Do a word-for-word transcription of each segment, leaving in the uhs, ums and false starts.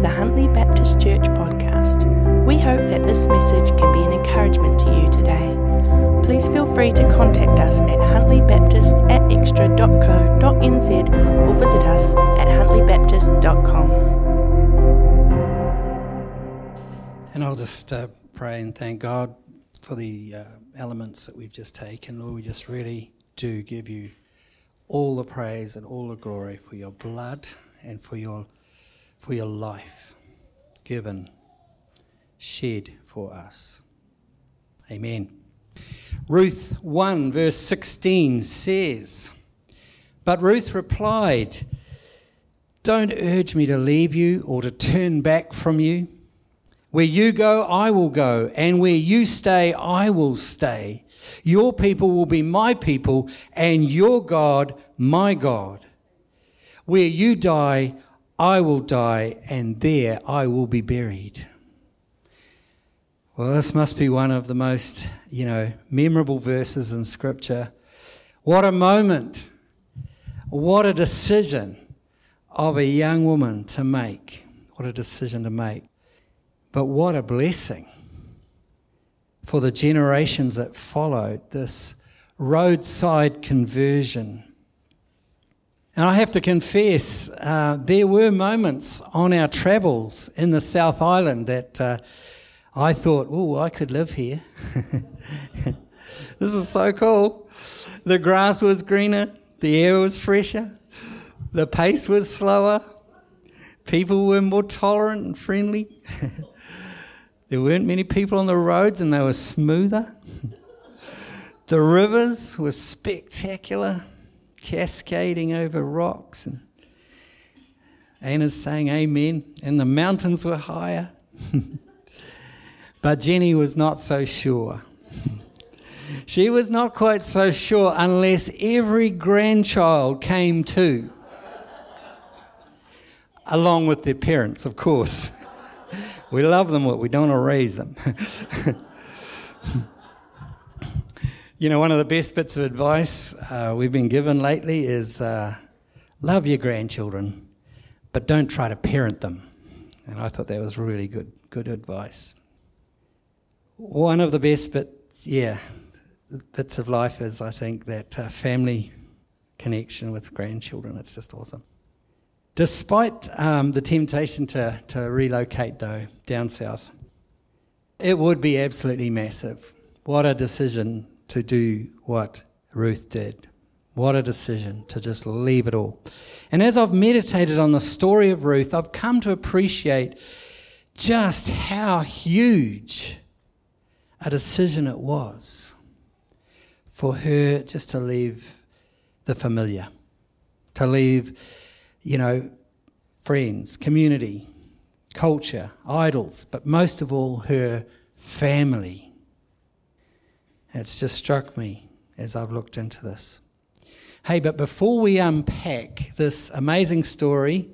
to the Huntley Baptist Church podcast. We hope that this message can be an encouragement to you today. Please feel free to contact us at huntley baptist at extra dot co dot n z or visit us at huntley baptist dot com. And I'll just uh, pray and thank God for the uh, elements that we've just taken. Lord, we just really do give you all the praise and all the glory for your blood and for your for your life given, shed for us. Amen. Ruth one verse sixteen says, "But Ruth replied, don't urge me to leave you or to turn back from you. Where you go, I will go, and where you stay, I will stay. Your people will be my people, and your God, my God. Where you die, I will die, and there I will be buried." Well, this must be one of the most, you know, memorable verses in Scripture. What a moment. What a decision of a young woman to make. What a decision to make. But what a blessing for the generations that followed this roadside conversion. And I have to confess, uh, there were moments on our travels in the South Island that uh, I thought, oh, I could live here. This is so cool. The grass was greener, the air was fresher, the pace was slower, people were more tolerant and friendly. There weren't many people on the roads and they were smoother. The rivers were spectacular, cascading over rocks. And Anna's saying amen. And the mountains were higher. But Jenny was not so sure. She was not quite so sure unless every grandchild came too. Along with their parents, of course. We love them, but we don't want to raise them. You know, one of the best bits of advice uh, we've been given lately is uh, love your grandchildren, but don't try to parent them. And I thought that was really good, good advice. One of the best bits, yeah, bits of life is, I think, that uh, family connection with grandchildren. It's just awesome. Despite um, the temptation to, to relocate, though, down south, it would be absolutely massive. What a decision to do what Ruth did. What a decision to just leave it all. And as I've meditated on the story of Ruth, I've come to appreciate just how huge a decision it was for her just to leave the familiar, to leave, you know, friends, community, culture, idols, but most of all, her family. It's just struck me as I've looked into this. Hey, but before we unpack this amazing story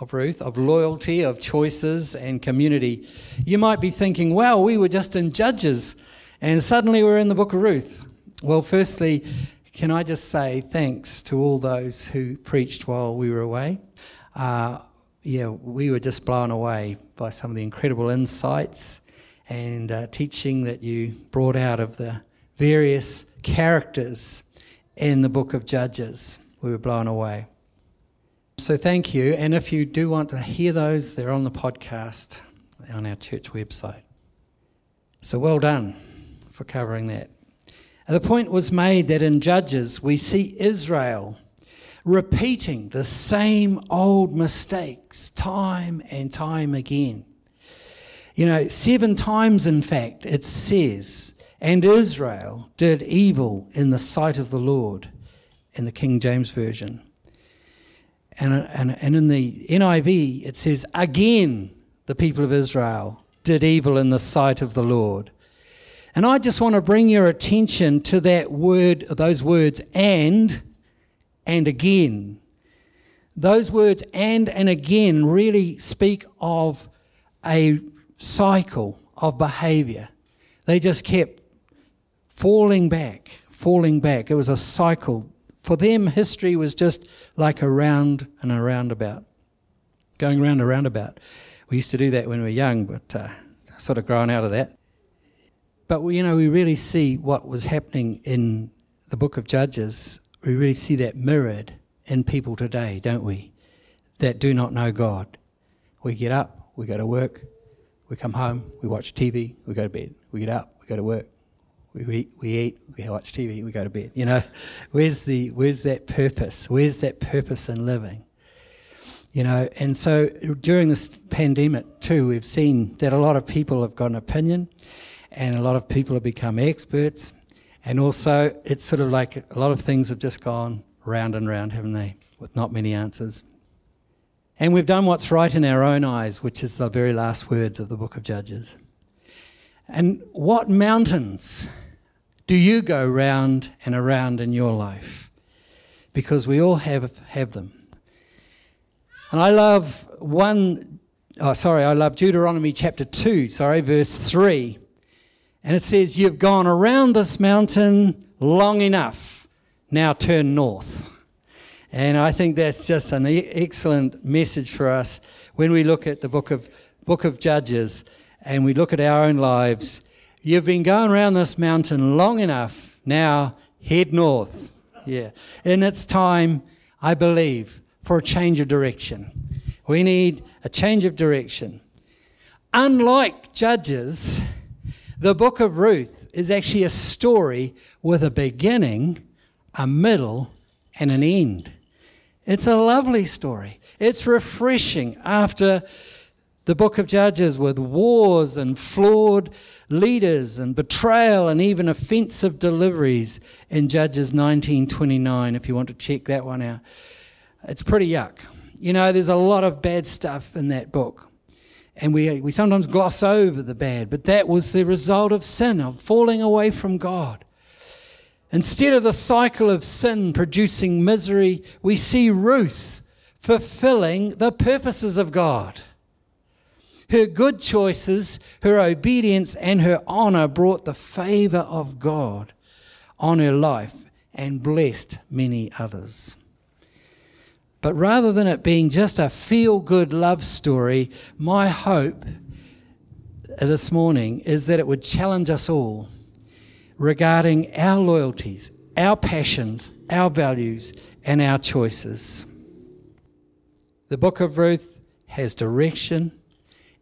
of Ruth, of loyalty, of choices and community, you might be thinking, well, we were just in Judges and suddenly we're in the book of Ruth. Well, firstly, can I just say thanks to all those who preached while we were away. Uh, yeah, we were just blown away by some of the incredible insights and uh, teaching that you brought out of the various characters in the book of Judges. We were blown away. So thank you. And if you do want to hear those, they're on the podcast on our church website. So well done for covering that. The point was made that in Judges we see Israel repeating the same old mistakes time and time again. You know, seven times in fact it says, "And Israel did evil in the sight of the Lord," in the King James Version. And, and, and in the N I V it says, "Again the people of Israel did evil in the sight of the Lord." And I just want to bring your attention to that word, those words, and, and again. Those words, and, and again, really speak of a cycle of behaviour. They just kept falling back, falling back. It was a cycle. For them, history was just like a round and a roundabout, going round and roundabout. We used to do that when we were young, but uh, sort of grown out of that. But, we, you know, we really see what was happening in the book of Judges. We really see that mirrored in people today, don't we, that do not know God. We get up, we go to work, we come home, we watch T V, we go to bed. We get up, we go to work, we eat, we eat, we watch T V, we go to bed. You know, where's the where's that purpose? Where's that purpose in living? You know, and so during this pandemic too, we've seen that a lot of people have got an opinion and a lot of people have become experts. And also it's sort of like a lot of things have just gone round and round, haven't they, with not many answers. And we've done what's right in our own eyes, which is the very last words of the book of Judges. And what mountains do you go round and around in your life? Because we all have have them. And I love one, oh sorry, I love Deuteronomy chapter two, sorry, verse three. And it says, you've gone around this mountain long enough, now turn north. And I think that's just an e- excellent message for us when we look at the book of book of Judges. And we look at our own lives. You've been going around this mountain long enough. Now head north. Yeah. And it's time, I believe, for a change of direction. We need a change of direction. Unlike Judges, the book of Ruth is actually a story with a beginning, a middle, and an end. It's a lovely story. It's refreshing after the book of Judges, with wars and flawed leaders and betrayal and even offensive deliveries in Judges nineteen twenty-nine, if you want to check that one out. It's pretty yuck. You know, there's a lot of bad stuff in that book. And we we sometimes gloss over the bad, but that was the result of sin, of falling away from God. Instead of the cycle of sin producing misery, we see Ruth fulfilling the purposes of God. Her good choices, her obedience, and her honour brought the favour of God on her life and blessed many others. But rather than it being just a feel-good love story, my hope this morning is that it would challenge us all regarding our loyalties, our passions, our values, and our choices. The book of Ruth has direction.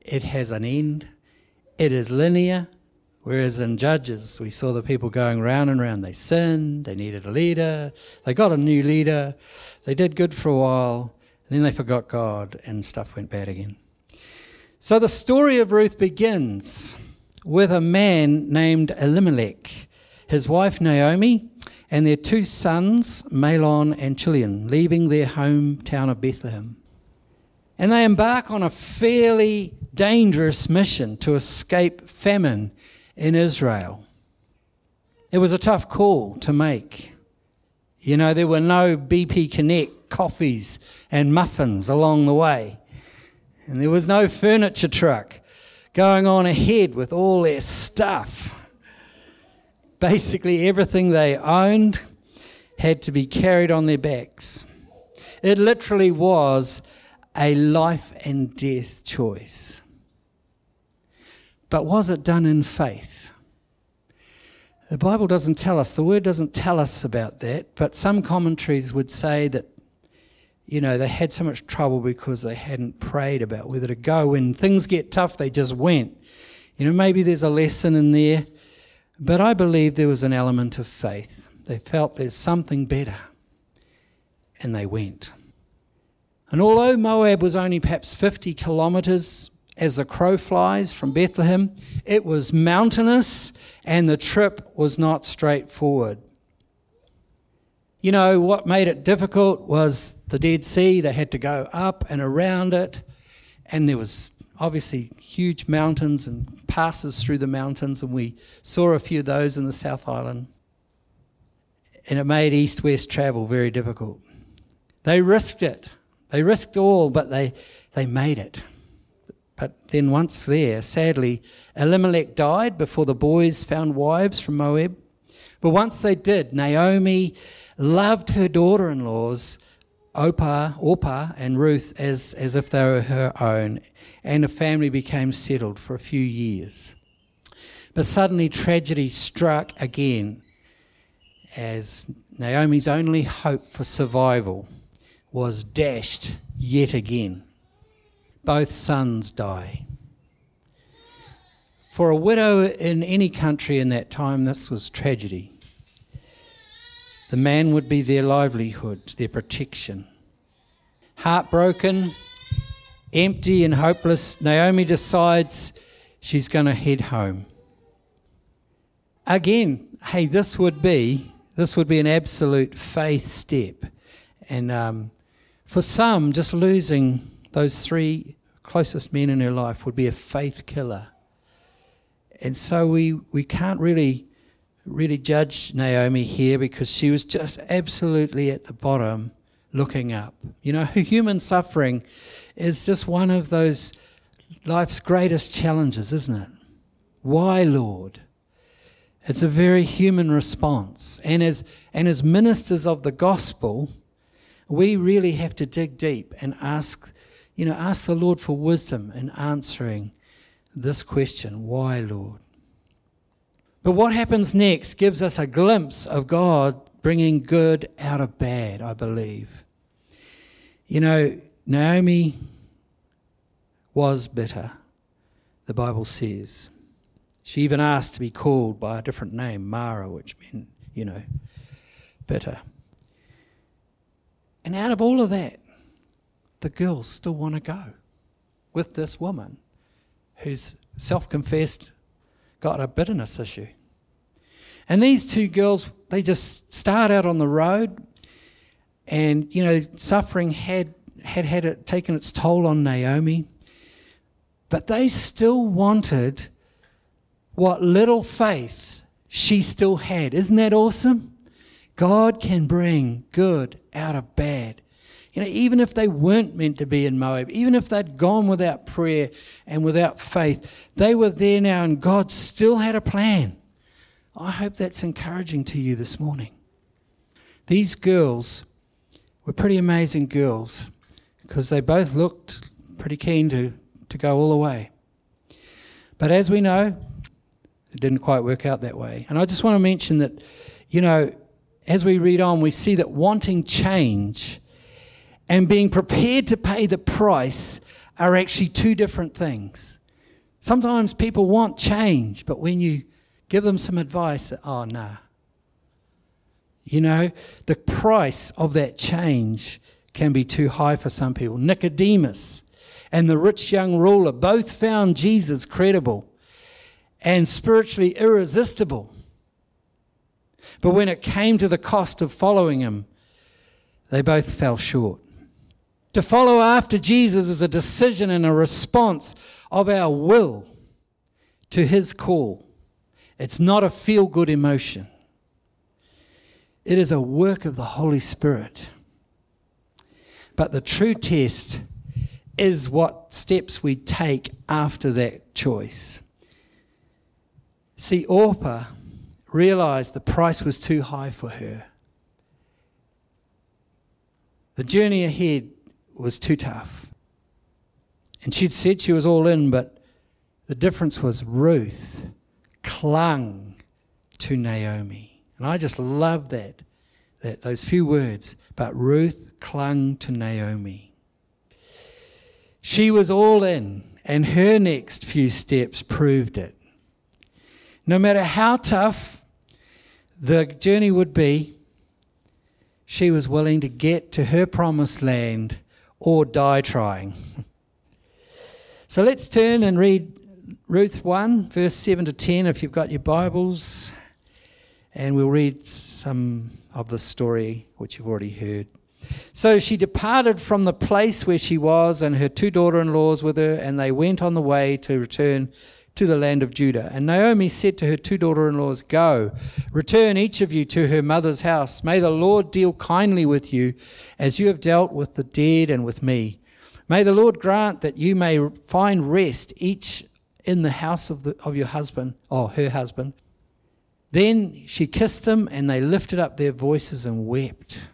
It has an end. It is linear, whereas in Judges, we saw the people going round and round. They sinned, they needed a leader, they got a new leader, they did good for a while, and then they forgot God and stuff went bad again. So the story of Ruth begins with a man named Elimelech, his wife Naomi, and their two sons, Mahlon and Chilion, leaving their hometown of Bethlehem. And they embark on a fairly dangerous mission to escape famine in Israel. It was a tough call to make. You know, there were no B P Connect coffees and muffins along the way. And there was no furniture truck going on ahead with all their stuff. Basically, everything they owned had to be carried on their backs. It literally was a life and death choice. But was it done in faith? The Bible doesn't tell us, the Word doesn't tell us about that, but some commentaries would say that, you know, they had so much trouble because they hadn't prayed about whether to go. When things get tough, they just went. You know, maybe there's a lesson in there, but I believe there was an element of faith. They felt there's something better, and they went. And although Moab was only perhaps fifty kilometres as the crow flies from Bethlehem, it was mountainous and the trip was not straightforward. You know, what made it difficult was the Dead Sea. They had to go up and around it, and there was obviously huge mountains and passes through the mountains, and we saw a few of those in the South Island. And it made east-west travel very difficult. They risked it. They risked all, but they, they made it. But then once there, sadly, Elimelech died before the boys found wives from Moab. But once they did, Naomi loved her daughter-in-laws Orpah, Orpah and Ruth as, as if they were her own, and the family became settled for a few years. But suddenly tragedy struck again as Naomi's only hope for survival was dashed yet again. Both sons die. For a widow in any country in that time, this was tragedy. The man would be their livelihood, their protection. Heartbroken, empty and hopeless, Naomi decides she's going to head home. Again, hey, this would be this would be an absolute faith step. And um, for some, just losing those three closest men in her life would be a faith killer. And so we, we can't really... really judge Naomi here, because she was just absolutely at the bottom looking up. You know, human suffering is just one of those life's greatest challenges, isn't it? Why, Lord? It's a very human response. And as and as ministers of the gospel, we really have to dig deep and ask, you know, ask the Lord for wisdom in answering this question, why, Lord? But what happens next gives us a glimpse of God bringing good out of bad, I believe. You know, Naomi was bitter, the Bible says. She even asked to be called by a different name, Mara, which meant, you know, bitter. And out of all of that, the girls still want to go with this woman who's self-confessed, got a bitterness issue. And these two girls, they just start out on the road, and, you know, suffering had had, had it, taken its toll on Naomi, but they still wanted what little faith she still had. Isn't that awesome? God can bring good out of bad. You know, even if they weren't meant to be in Moab, even if they'd gone without prayer and without faith, they were there now and God still had a plan. I hope that's encouraging to you this morning. These girls were pretty amazing girls, because they both looked pretty keen to, to go all the way. But as we know, it didn't quite work out that way. And I just want to mention that, you know, as we read on, we see that wanting change and being prepared to pay the price are actually two different things. Sometimes people want change, but when you give them some advice, oh, nah. You know, the price of that change can be too high for some people. Nicodemus and the rich young ruler both found Jesus credible and spiritually irresistible. But when it came to the cost of following him, they both fell short. To follow after Jesus is a decision and a response of our will to his call. It's not a feel-good emotion. It is a work of the Holy Spirit. But the true test is what steps we take after that choice. See, Orpah realized the price was too high for her. The journey ahead was too tough. And she'd said she was all in, but the difference was Ruth clung to Naomi. And I just love that, that those few words. But Ruth clung to Naomi. She was all in, and her next few steps proved it. No matter how tough the journey would be, she was willing to get to her promised land or die trying. So let's turn and read Ruth one, verse seven to ten, if you've got your Bibles. And we'll read some of the story, which you've already heard. So she departed from the place where she was, and her two daughter-in-laws with her, and they went on the way to return to the land of Judah. And Naomi said to her two daughter-in-laws, "Go, return each of you to her mother's house. May the Lord deal kindly with you as you have dealt with the dead and with me. May the Lord grant that you may find rest each in the house of, the, of your husband," or her husband. Then she kissed them, and they lifted up their voices and wept.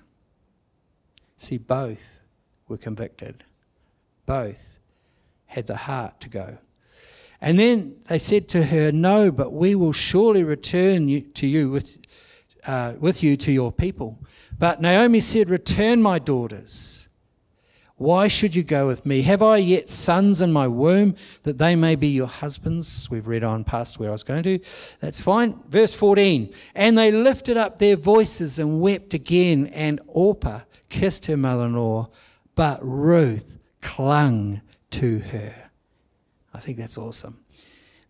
See, both were convicted. Both had the heart to go. And then they said to her, "No, but we will surely return you, to you with, uh, with you to your people." But Naomi said, "Return, my daughters. Why should you go with me? Have I yet sons in my womb that they may be your husbands?" We've read on past where I was going to. That's fine. Verse fourteen. "And they lifted up their voices and wept again, and Orpah kissed her mother-in-law, but Ruth clung to her." I think that's awesome.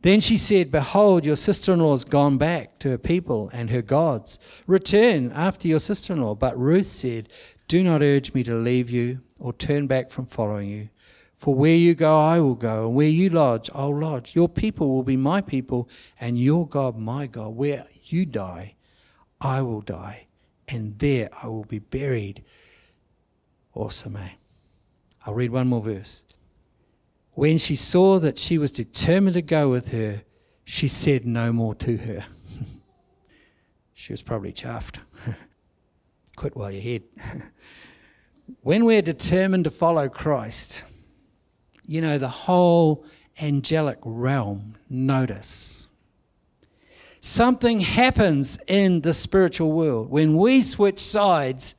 "Then she said, 'Behold, your sister-in-law has gone back to her people and her gods. Return after your sister-in-law.' But Ruth said, 'Do not urge me to leave you or turn back from following you. For where you go, I will go, and where you lodge, I'll lodge. Your people will be my people, and your God, my God. Where you die, I will die, and there I will be buried.'" Awesome, eh? I'll read one more verse. "When she saw that she was determined to go with her, she said no more to her." She was probably chuffed. Quit while you're ahead. When we're determined to follow Christ, you know, the whole angelic realm notice. Something happens in the spiritual world. When we switch sides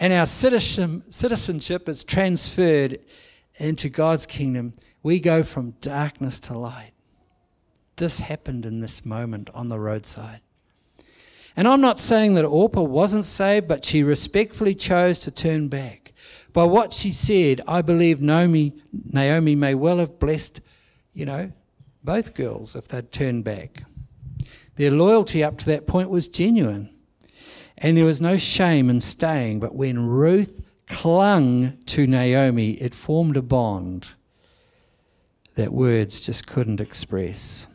and our citizen, citizenship is transferred into God's kingdom, we go from darkness to light. This happened in this moment on the roadside. And I'm not saying that Orpah wasn't saved, but she respectfully chose to turn back. By what she said, I believe Naomi, Naomi may well have blessed, you know, both girls if they'd turned back. Their loyalty up to that point was genuine, and there was no shame in staying. But when Ruth clung to Naomi, it formed a bond that words just couldn't express.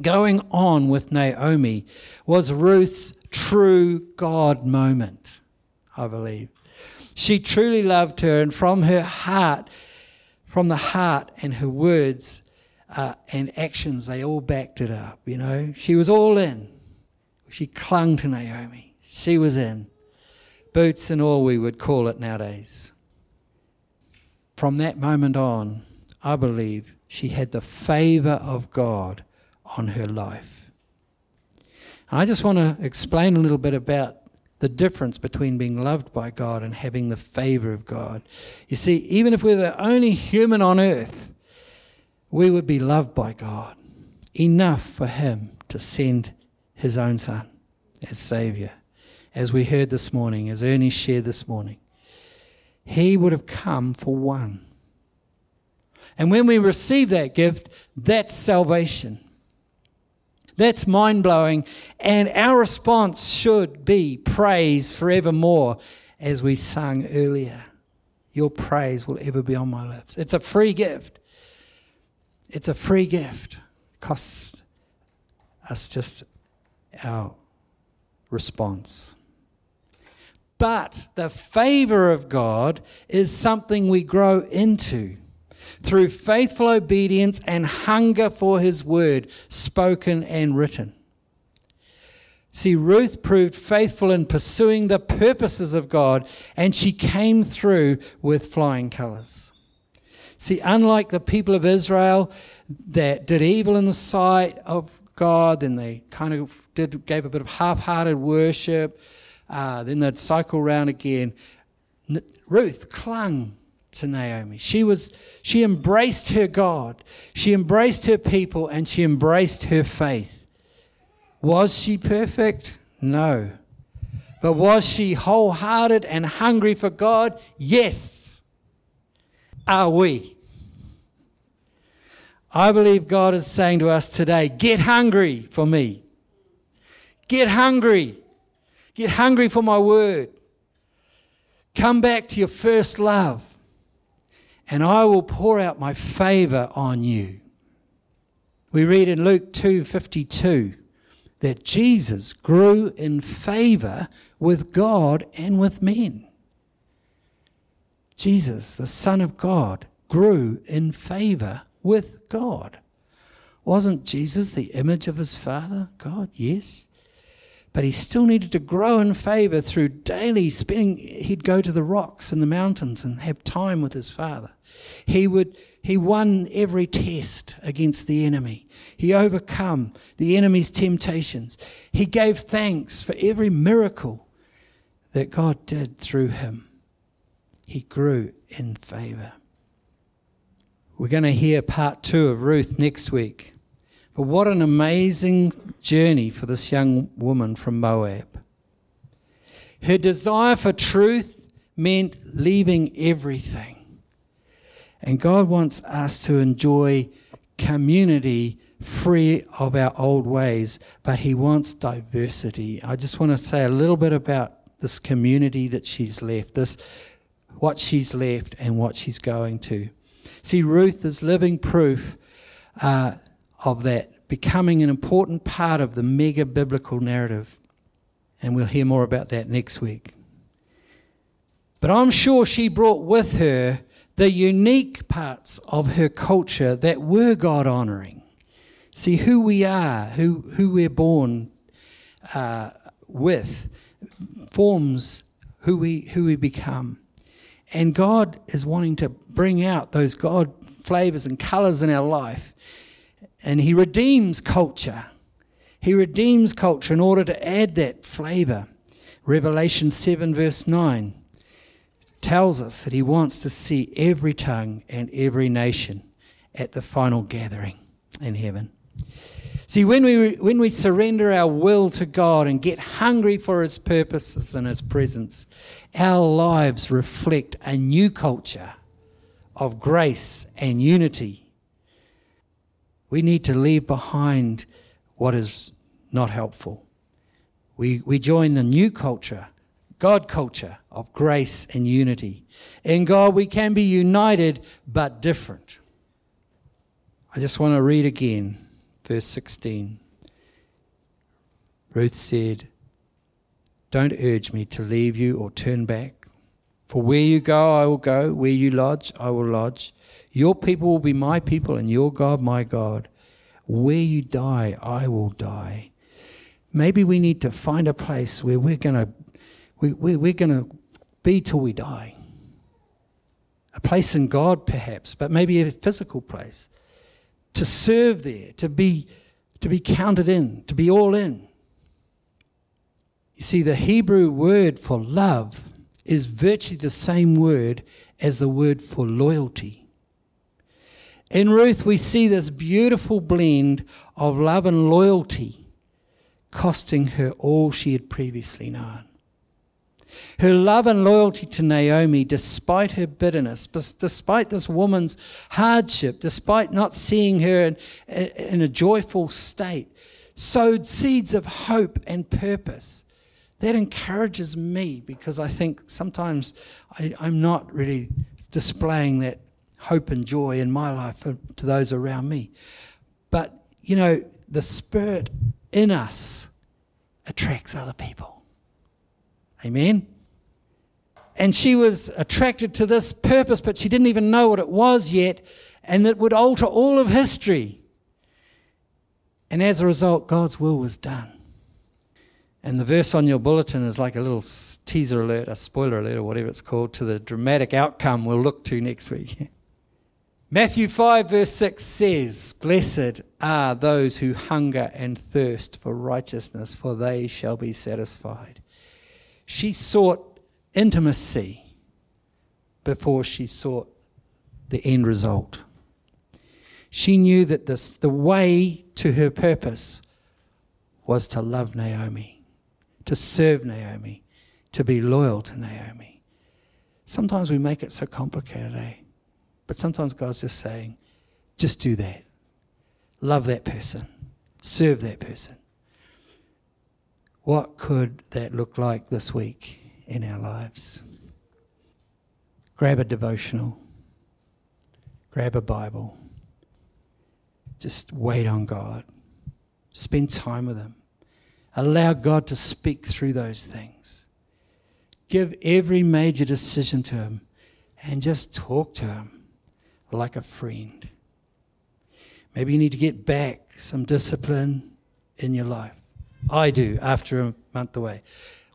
Going on with Naomi was Ruth's true God moment, I believe. She truly loved her, and from her heart, from the heart and her words uh, and actions, they all backed it up, you know. She was all in. She clung to Naomi. She was in. Boots and all, we would call it nowadays. From that moment on, I believe she had the favour of God on her life. And I just want to explain a little bit about the difference between being loved by God and having the favour of God. You see, even if we're the only human on earth, we would be loved by God enough for Him to send His own Son as Saviour. As we heard this morning, as Ernie shared this morning, He would have come for one. And when we receive that gift, that's salvation. That's mind-blowing, and our response should be praise forevermore, as we sang earlier. Your praise will ever be on my lips. It's a free gift. It's a free gift. It costs us just our response. But the favour of God is something we grow into through faithful obedience and hunger for His word, spoken and written. See, Ruth proved faithful in pursuing the purposes of God, and she came through with flying colours. See, unlike the people of Israel that did evil in the sight of God, then they kind of did gave a bit of half-hearted worship, uh, then they'd cycle round again. Ruth clung to Naomi. She was, she embraced her God, she embraced her people, and she embraced her faith. Was she perfect? No. But was she wholehearted and hungry for God? Yes. Are we? I believe God is saying to us today, get hungry for me. Get hungry. Get hungry for my word. Come back to your first love, and I will pour out my favour on you. We read in Luke two fifty-two that Jesus grew in favour with God and with men. Jesus, the Son of God, grew in favour with God. Wasn't Jesus the image of His Father, God? Yes. But he still needed to grow in favour through daily spending. He'd go to the rocks and the mountains and have time with his father. He would. He won every test against the enemy. He overcame the enemy's temptations. He gave thanks for every miracle that God did through him. He grew in favour. We're going to hear part two of Ruth next week. But what an amazing journey for this young woman from Moab. Her desire for truth meant leaving everything. And God wants us to enjoy community free of our old ways, but he wants diversity. I just want to say a little bit about this community that she's left, this what she's left and what she's going to. See, Ruth is living proof uh, of that, becoming an important part of the mega biblical narrative. And we'll hear more about that next week. But I'm sure she brought with her the unique parts of her culture that were God-honouring. See, who we are, who, who we're born uh, with, forms who we who we become. And God is wanting to bring out those God flavours and colours in our life. And he redeems culture. He redeems culture in order to add that flavour. Revelation seven verse nine tells us that he wants to see every tongue and every nation at the final gathering in heaven. See, when we when we surrender our will to God and get hungry for his purposes and his presence, our lives reflect a new culture of grace and unity. We need to leave behind what is not helpful. We we join the new culture, God culture, of grace and unity. In God we can be united but different. I just want to read again. Verse sixteen, Ruth said, "Don't urge me to leave you or turn back. For where you go, I will go. Where you lodge, I will lodge. Your people will be my people and your God, my God. Where you die, I will die." Maybe we need to find a place where we're going to we, we, we're going to be till we die. A place in God perhaps, but maybe a physical place. To serve there, to be to be counted in, to be all in. You see, the Hebrew word for love is virtually the same word as the word for loyalty. In Ruth, we see this beautiful blend of love and loyalty, costing her all she had previously known. Her love and loyalty to Naomi, despite her bitterness, despite this woman's hardship, despite not seeing her in, in a joyful state, sowed seeds of hope and purpose. That encourages me because I think sometimes I, I'm not really displaying that hope and joy in my life to those around me. But, you know, the Spirit in us attracts other people. Amen. And she was attracted to this purpose, but she didn't even know what it was yet, and it would alter all of history. And as a result, God's will was done. And the verse on your bulletin is like a little teaser alert, a spoiler alert, or whatever it's called, to the dramatic outcome we'll look to next week. Matthew five verse six says, "Blessed are those who hunger and thirst for righteousness, for they shall be satisfied." She sought intimacy before she sought the end result. She knew that this, the way to her purpose was to love Naomi, to serve Naomi, to be loyal to Naomi. Sometimes we make it so complicated, eh? But sometimes God's just saying, just do that. Love that person. Serve that person. What could that look like this week in our lives? Grab a devotional. Grab a Bible. Just wait on God. Spend time with him. Allow God to speak through those things. Give every major decision to him and just talk to him like a friend. Maybe you need to get back some discipline in your life. I do after a month away.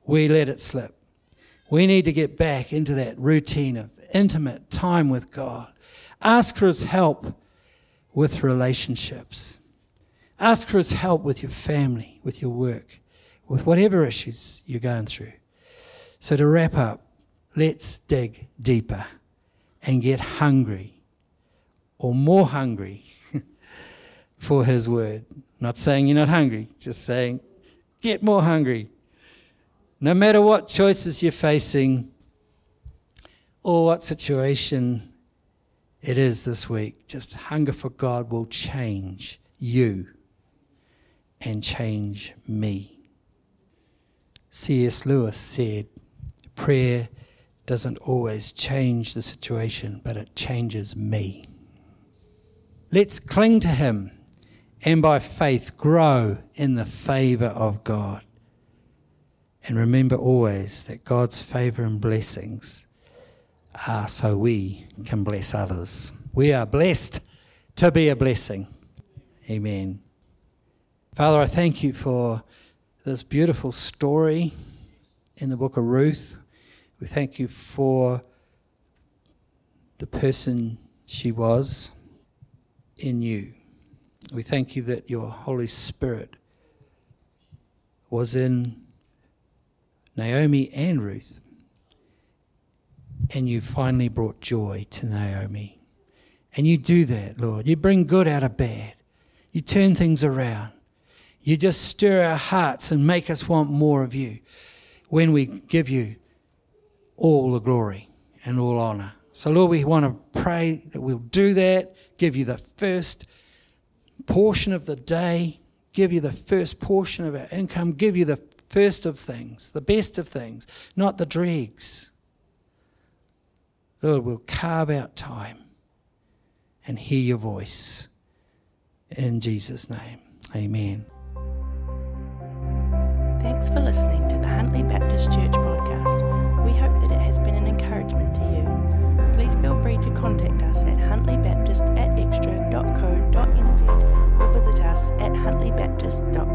We let it slip. We need to get back into that routine of intimate time with God. Ask for his help with relationships. Ask for his help with your family, with your work, with whatever issues you're going through. So to wrap up, let's dig deeper and get hungry, or more hungry, for his word. Not saying you're not hungry, just saying get more hungry. No matter what choices you're facing or what situation it is this week, just hunger for God will change you and change me. C S Lewis said, prayer doesn't always change the situation, but it changes me. Let's cling to him and by faith grow in the favour of God. And remember always that God's favour and blessings are so we can bless others. We are blessed to be a blessing. Amen. Father, I thank you for this beautiful story in the book of Ruth. We thank you for the person she was in you. We thank you that your Holy Spirit was in Naomi and Ruth, and you finally brought joy to Naomi. And you do that, Lord. You bring good out of bad. You turn things around. You just stir our hearts and make us want more of you when we give you all the glory and all honour. So, Lord, we want to pray that we'll do that, give you the first portion of the day, give you the first portion of our income, give you the first of things, the best of things, not the dregs. Lord, we'll carve out time and hear your voice. In Jesus' name, amen. Thanks for listening to the Huntley Baptist Church podcast. We hope that it has been an encouragement to you. Please feel free to contact us at huntleybaptist at extra dot co dot n z or visit us at huntley baptist dot com.